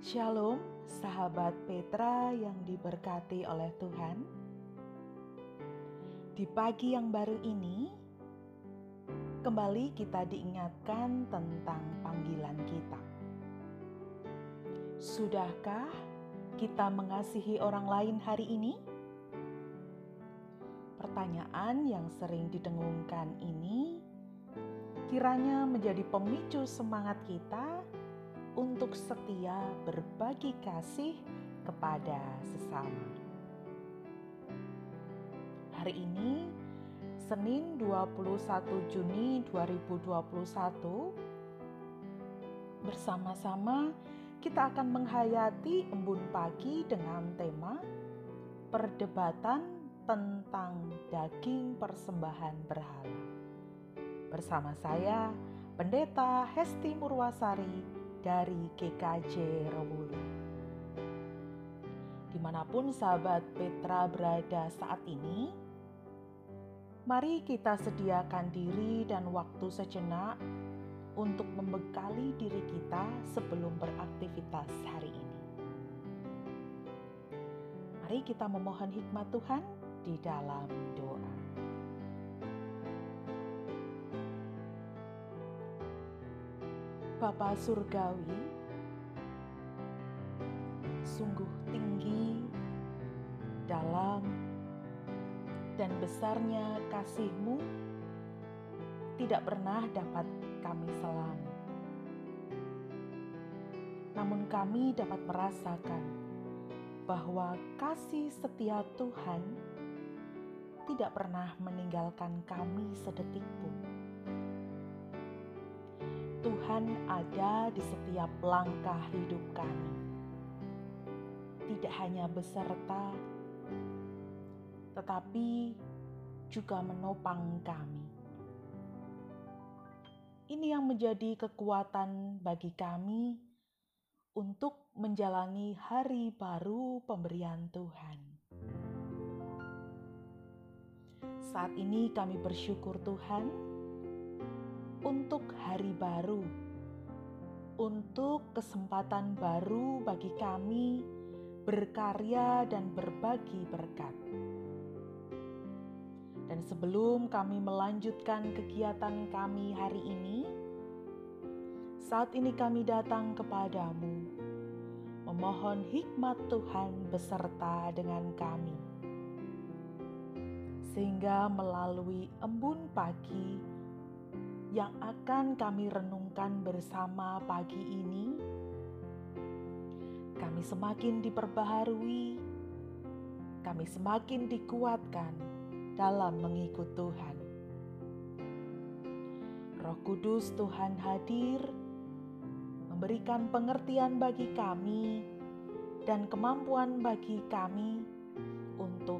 Shalom, sahabat Petra yang diberkati oleh Tuhan. Di pagi yang baru ini, kembali kita diingatkan tentang panggilan kita. Sudahkah kita mengasihi orang lain hari ini? Pertanyaan yang sering didengungkan ini kiranya menjadi pemicu semangat kita untuk setia berbagi kasih kepada sesama. Hari ini, Senin 21 Juni 2021, bersama-sama kita akan menghayati embun pagi dengan tema perdebatan tentang daging persembahan berhala. Bersama saya, Pendeta Hesti Murwasari dari GKJ Rowlu. Dimanapun sahabat Petra berada saat ini, mari kita sediakan diri dan waktu sejenak untuk membekali diri kita sebelum beraktivitas hari ini. Mari kita memohon hikmat Tuhan di dalam doa. Bapa Surgawi, sungguh tinggi, dalam, dan besarnya kasih-Mu tidak pernah dapat kami selam. Namun kami dapat merasakan bahwa kasih setia Tuhan tidak pernah meninggalkan kami sedetik pun. Tuhan ada di setiap langkah hidup kami. Tidak hanya beserta, tetapi juga menopang kami. Ini yang menjadi kekuatan bagi kami untuk menjalani hari baru pemberian Tuhan. Saat ini kami bersyukur Tuhan untuk hari baru, untuk kesempatan baru bagi kami berkarya dan berbagi berkat. Dan sebelum kami melanjutkan kegiatan kami hari ini, saat ini kami datang kepadamu, memohon hikmat Tuhan beserta dengan kami, sehingga melalui embun pagi yang akan kami renungkan bersama pagi ini, kami semakin diperbaharui, kami semakin dikuatkan dalam mengikut Tuhan. Roh Kudus Tuhan hadir, memberikan pengertian bagi kami dan kemampuan bagi kami untuk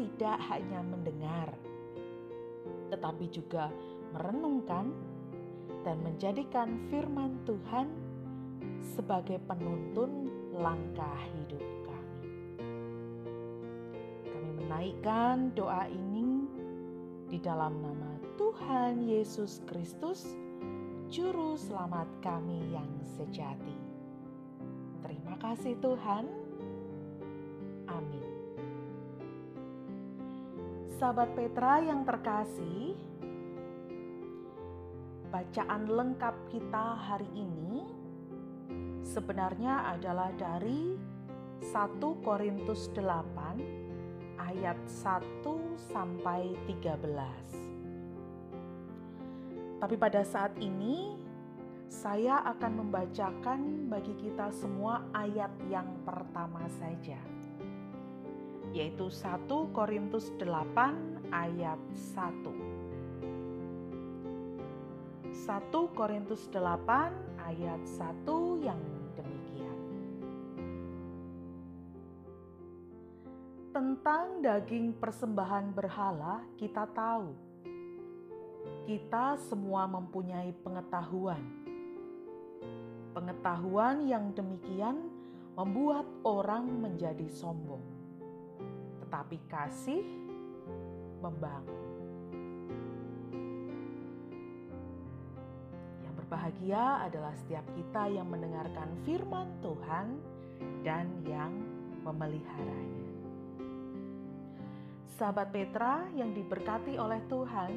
tidak hanya mendengar, tetapi juga merenungkan dan menjadikan firman Tuhan sebagai penuntun langkah hidup. Naikkan doa ini di dalam nama Tuhan Yesus Kristus, Juru Selamat kami yang sejati. Terima kasih Tuhan. Amin. Sahabat Petra yang terkasih, bacaan lengkap kita hari ini sebenarnya adalah dari 1 Korintus 8 ayat 1-13. Tapi pada saat ini saya akan membacakan bagi kita semua ayat yang pertama saja, yaitu 1 Korintus 8 ayat 1. 1 Korintus 8 ayat 1 yang demikian. Tentang daging persembahan berhala kita tahu. Kita semua mempunyai pengetahuan. Pengetahuan yang demikian membuat orang menjadi sombong. Tetapi kasih membangun. Yang berbahagia adalah setiap kita yang mendengarkan firman Tuhan dan yang memeliharanya. Sahabat Petra yang diberkati oleh Tuhan,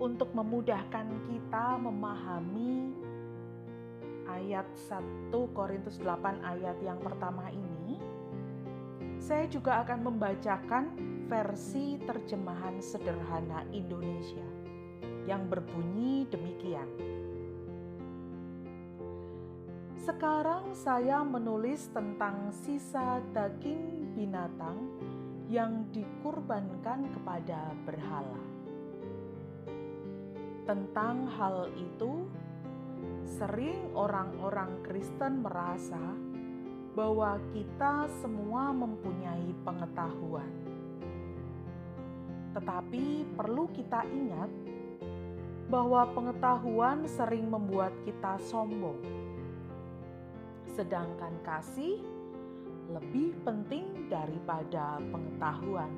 untuk memudahkan kita memahami ayat 1 Korintus 8 ayat yang pertama ini, saya juga akan membacakan versi terjemahan sederhana Indonesia yang berbunyi demikian. Sekarang saya menulis tentang sisa daging binatang yang dikurbankan kepada berhala. Tentang hal itu, sering orang-orang Kristen merasa bahwa kita semua mempunyai pengetahuan. Tetapi perlu kita ingat bahwa pengetahuan sering membuat kita sombong, sedangkan kasih lebih penting daripada pengetahuan,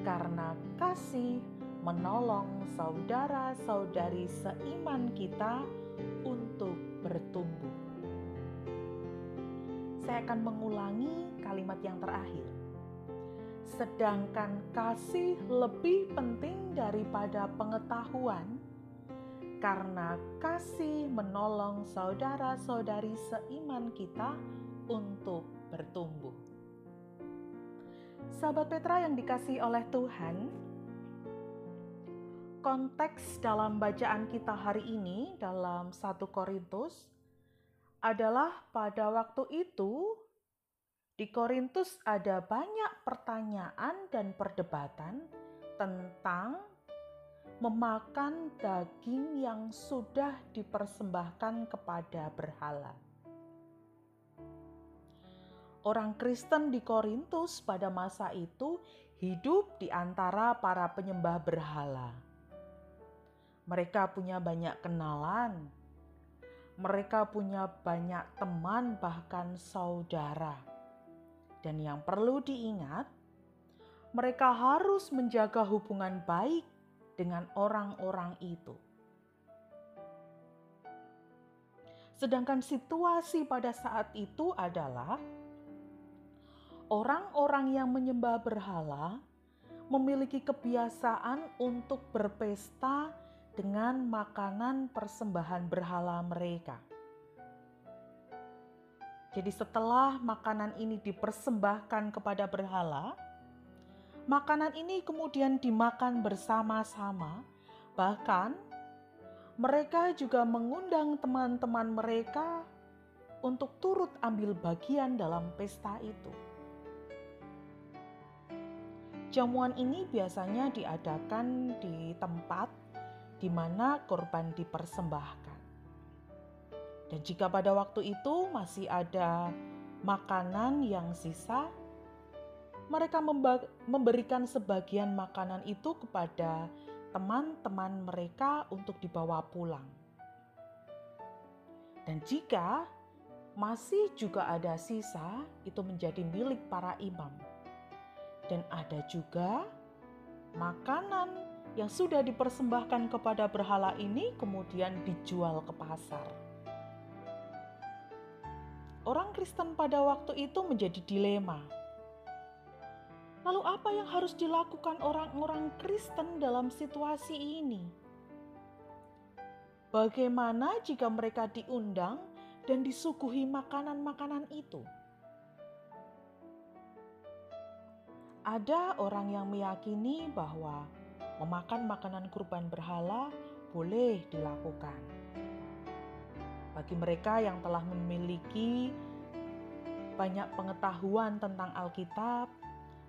karena kasih menolong saudara-saudari seiman kita untuk bertumbuh. Saya akan mengulangi kalimat yang terakhir. Sedangkan kasih lebih penting daripada pengetahuan, karena kasih menolong saudara-saudari seiman kita untuk bertumbuh. Sahabat Petra yang dikasihi oleh Tuhan, konteks dalam bacaan kita hari ini dalam 1 Korintus adalah pada waktu itu di Korintus ada banyak pertanyaan dan perdebatan tentang memakan daging yang sudah dipersembahkan kepada berhala. Orang Kristen di Korintus pada masa itu hidup di antara para penyembah berhala. Mereka punya banyak kenalan, mereka punya banyak teman, bahkan saudara. Dan yang perlu diingat, mereka harus menjaga hubungan baik dengan orang-orang itu. Sedangkan situasi pada saat itu adalah orang-orang yang menyembah berhala memiliki kebiasaan untuk berpesta dengan makanan persembahan berhala mereka. Jadi setelah makanan ini dipersembahkan kepada berhala, makanan ini kemudian dimakan bersama-sama. Bahkan mereka juga mengundang teman-teman mereka untuk turut ambil bagian dalam pesta itu. Jamuan ini biasanya diadakan di tempat di mana korban dipersembahkan. Dan jika pada waktu itu masih ada makanan yang sisa, mereka memberikan sebagian makanan itu kepada teman-teman mereka untuk dibawa pulang. Dan jika masih juga ada sisa, itu menjadi milik para imam. Dan ada juga makanan yang sudah dipersembahkan kepada berhala ini kemudian dijual ke pasar. Orang Kristen pada waktu itu menjadi dilema. Lalu apa yang harus dilakukan orang-orang Kristen dalam situasi ini? Bagaimana jika mereka diundang dan disuguhi makanan-makanan itu? Ada orang yang meyakini bahwa memakan makanan kurban berhala boleh dilakukan. Bagi mereka yang telah memiliki banyak pengetahuan tentang Alkitab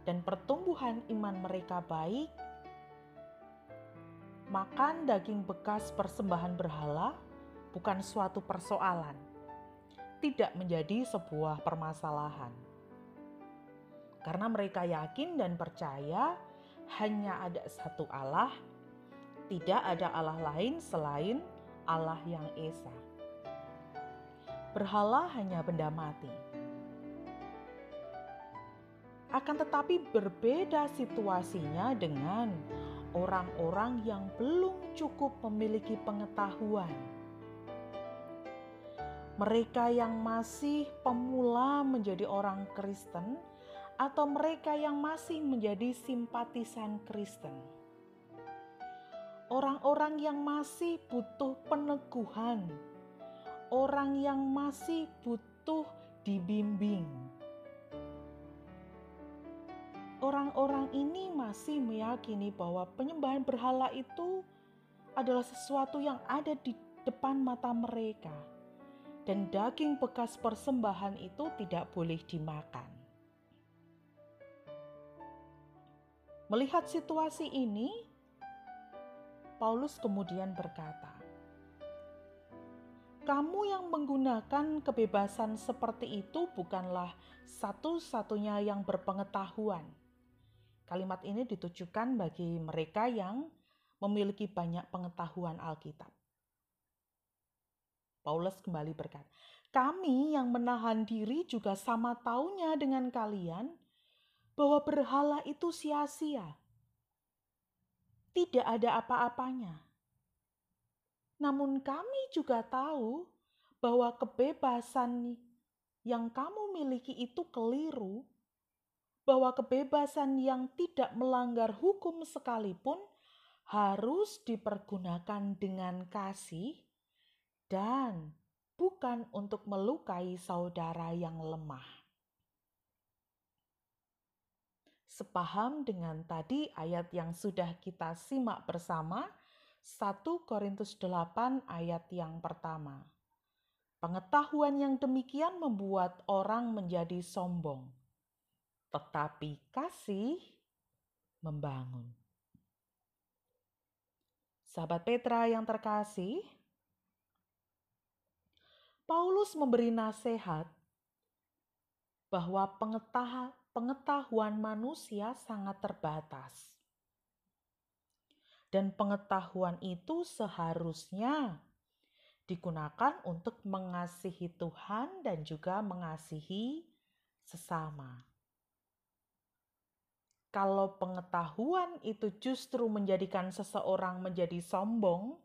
dan pertumbuhan iman mereka baik, makan daging bekas persembahan berhala bukan suatu persoalan, tidak menjadi sebuah permasalahan. Karena mereka yakin dan percaya hanya ada satu Allah, tidak ada Allah lain selain Allah yang Esa. Berhala hanya benda mati. Akan tetapi berbeda situasinya dengan orang-orang yang belum cukup memiliki pengetahuan. Mereka yang masih pemula menjadi orang Kristen atau mereka yang masih menjadi simpatisan Kristen. Orang-orang yang masih butuh peneguhan, orang yang masih butuh dibimbing. Orang-orang ini masih meyakini bahwa penyembahan berhala itu adalah sesuatu yang ada di depan mata mereka. Dan daging bekas persembahan itu tidak boleh dimakan. Melihat situasi ini, Paulus kemudian berkata, "Kamu yang menggunakan kebebasan seperti itu bukanlah satu-satunya yang berpengetahuan." Kalimat ini ditujukan bagi mereka yang memiliki banyak pengetahuan Alkitab. Paulus kembali berkata, "Kami yang menahan diri juga sama taunya dengan kalian bahwa berhala itu sia-sia. Tidak ada apa-apanya. Namun kami juga tahu bahwa kebebasan yang kamu miliki itu keliru, bahwa kebebasan yang tidak melanggar hukum sekalipun harus dipergunakan dengan kasih, dan bukan untuk melukai saudara yang lemah." Sepaham dengan tadi ayat yang sudah kita simak bersama, 1 Korintus 8 ayat yang pertama. Pengetahuan yang demikian membuat orang menjadi sombong, tetapi kasih membangun. Sahabat Petra yang terkasih, Paulus memberi nasihat bahwa pengetahuan manusia sangat terbatas. Dan pengetahuan itu seharusnya digunakan untuk mengasihi Tuhan dan juga mengasihi sesama. Kalau pengetahuan itu justru menjadikan seseorang menjadi sombong,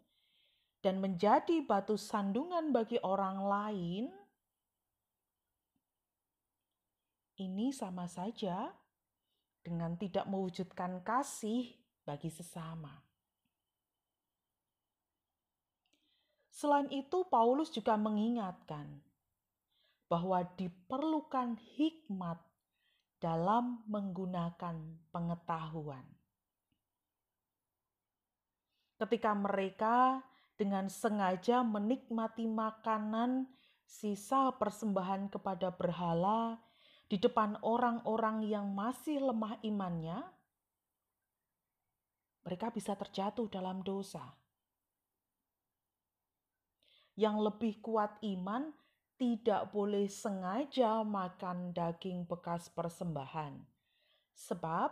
dan menjadi batu sandungan bagi orang lain, ini sama saja dengan tidak mewujudkan kasih bagi sesama. Selain itu, Paulus juga mengingatkan bahwa diperlukan hikmat dalam menggunakan pengetahuan. Ketika mereka dengan sengaja menikmati makanan sisa persembahan kepada berhala di depan orang-orang yang masih lemah imannya, mereka bisa terjatuh dalam dosa. Yang lebih kuat iman tidak boleh sengaja makan daging bekas persembahan, sebab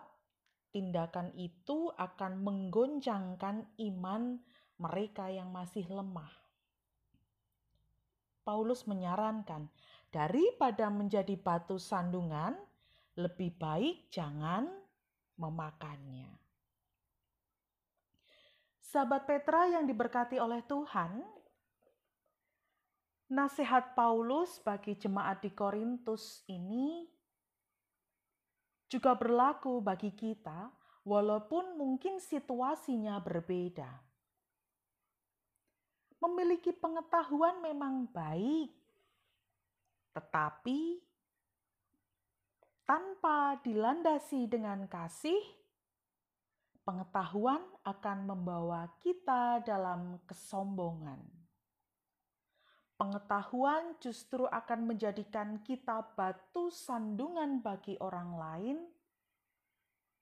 tindakan itu akan menggoncangkan iman mereka yang masih lemah. Paulus menyarankan, daripada menjadi batu sandungan, lebih baik jangan memakannya. Sahabat Petra yang diberkati oleh Tuhan, nasihat Paulus bagi jemaat di Korintus ini juga berlaku bagi kita, walaupun mungkin situasinya berbeda. Memiliki pengetahuan memang baik, tetapi tanpa dilandasi dengan kasih, pengetahuan akan membawa kita dalam kesombongan. Pengetahuan justru akan menjadikan kita batu sandungan bagi orang lain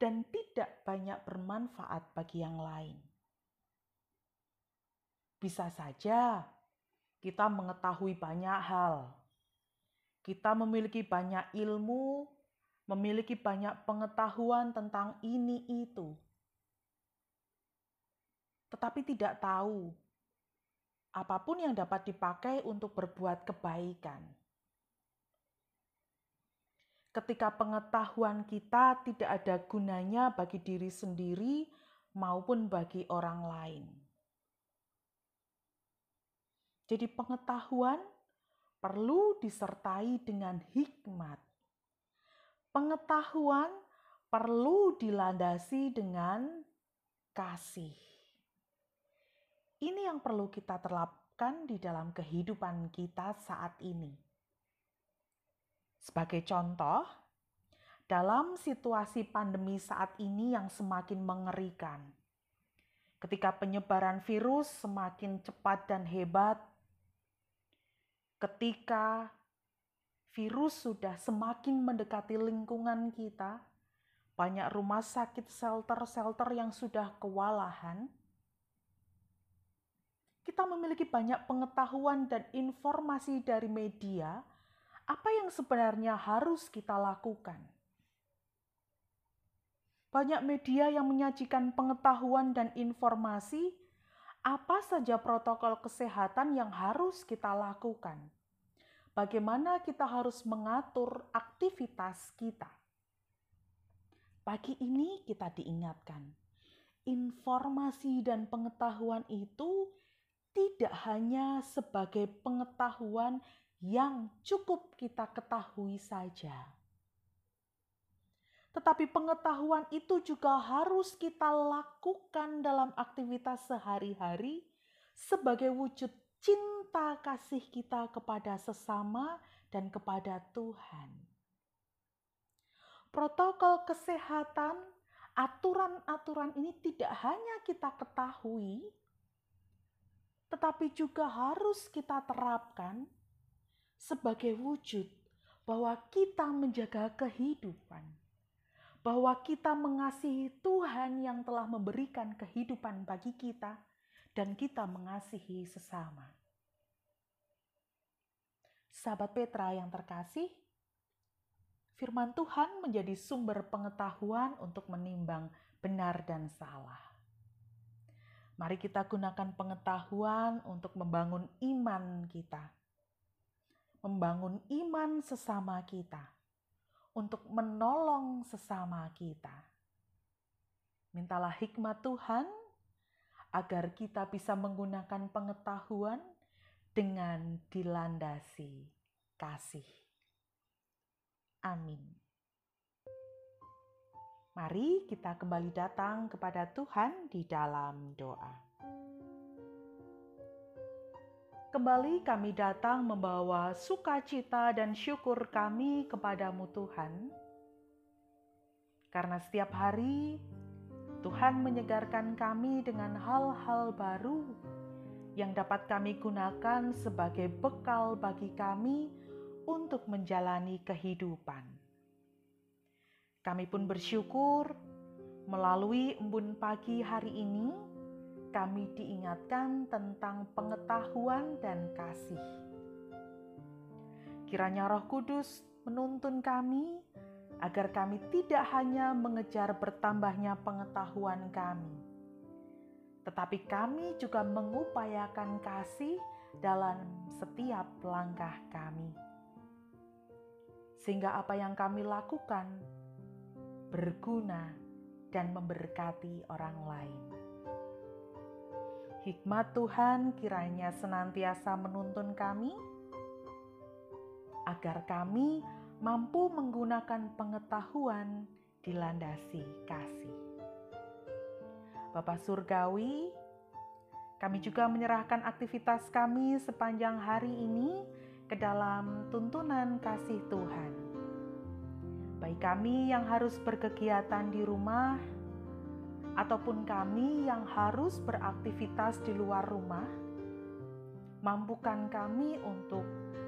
dan tidak banyak bermanfaat bagi yang lain. Bisa saja kita mengetahui banyak hal. Kita memiliki banyak ilmu, memiliki banyak pengetahuan tentang ini itu. Tetapi tidak tahu apapun yang dapat dipakai untuk berbuat kebaikan. Ketika pengetahuan kita tidak ada gunanya bagi diri sendiri maupun bagi orang lain. Jadi pengetahuan perlu disertai dengan hikmat. Pengetahuan perlu dilandasi dengan kasih. Ini yang perlu kita terapkan di dalam kehidupan kita saat ini. Sebagai contoh, dalam situasi pandemi saat ini yang semakin mengerikan, ketika penyebaran virus semakin cepat dan hebat, ketika virus sudah semakin mendekati lingkungan kita, banyak rumah sakit shelter-shelter yang sudah kewalahan. Kita memiliki banyak pengetahuan dan informasi dari media, apa yang sebenarnya harus kita lakukan. Banyak media yang menyajikan pengetahuan dan informasi, apa saja protokol kesehatan yang harus kita lakukan. Bagaimana kita harus mengatur aktivitas kita? Pagi ini kita diingatkan, informasi dan pengetahuan itu tidak hanya sebagai pengetahuan yang cukup kita ketahui saja. Tetapi pengetahuan itu juga harus kita lakukan dalam aktivitas sehari-hari sebagai wujud cinta kasih kita kepada sesama dan kepada Tuhan. Protokol kesehatan, aturan-aturan ini tidak hanya kita ketahui, tetapi juga harus kita terapkan sebagai wujud bahwa kita menjaga kehidupan, bahwa kita mengasihi Tuhan yang telah memberikan kehidupan bagi kita, dan kita mengasihi sesama. Sahabat Petra yang terkasih, firman Tuhan menjadi sumber pengetahuan untuk menimbang benar dan salah. Mari kita gunakan pengetahuan untuk membangun iman kita, membangun iman sesama kita, untuk menolong sesama kita. Mintalah hikmat Tuhan agar kita bisa menggunakan pengetahuan dengan dilandasi kasih. Amin. Mari kita kembali datang kepada Tuhan di dalam doa. Kembali kami datang membawa sukacita dan syukur kami kepadamu Tuhan, karena setiap hari Tuhan menyegarkan kami dengan hal-hal baru yang dapat kami gunakan sebagai bekal bagi kami untuk menjalani kehidupan. Kami pun bersyukur melalui embun pagi hari ini kami diingatkan tentang pengetahuan dan kasih. Kiranya Roh Kudus menuntun kami agar kami tidak hanya mengejar bertambahnya pengetahuan kami, tetapi kami juga mengupayakan kasih dalam setiap langkah kami. Sehingga apa yang kami lakukan berguna dan memberkati orang lain. Hikmat Tuhan kiranya senantiasa menuntun kami, agar kami mampu menggunakan pengetahuan dilandasi kasih. Bapa Surgawi, kami juga menyerahkan aktivitas kami sepanjang hari ini ke dalam tuntunan kasih Tuhan. Baik kami yang harus berkegiatan di rumah, ataupun kami yang harus beraktivitas di luar rumah, mampukan kami untuk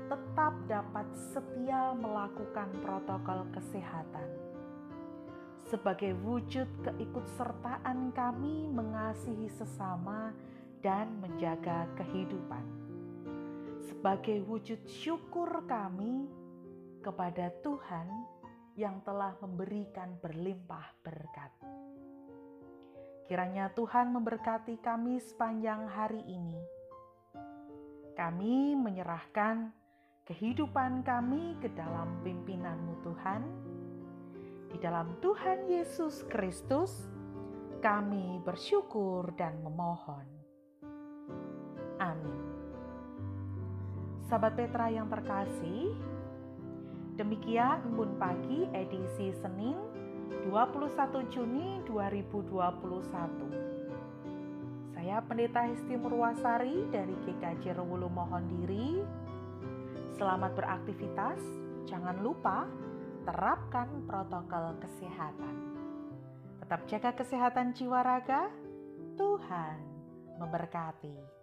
tetap dapat setia melakukan protokol kesehatan sebagai wujud keikutsertaan kami mengasihi sesama dan menjaga kehidupan, sebagai wujud syukur kami kepada Tuhan yang telah memberikan berlimpah berkat. Kiranya Tuhan memberkati kami sepanjang hari ini. Kami menyerahkan kehidupan kami ke dalam pimpinan-Mu Tuhan, di dalam Tuhan Yesus Kristus, kami bersyukur dan memohon. Amin. Sahabat Petra yang terkasih, demikian Embun Pagi edisi Senin 21 Juni 2021. Saya Pendeta Hesti Murwasari dari GKJ Rowlu mohon diri. Selamat beraktivitas. Jangan lupa terapkan protokol kesehatan. Tetap jaga kesehatan jiwa raga. Tuhan memberkati.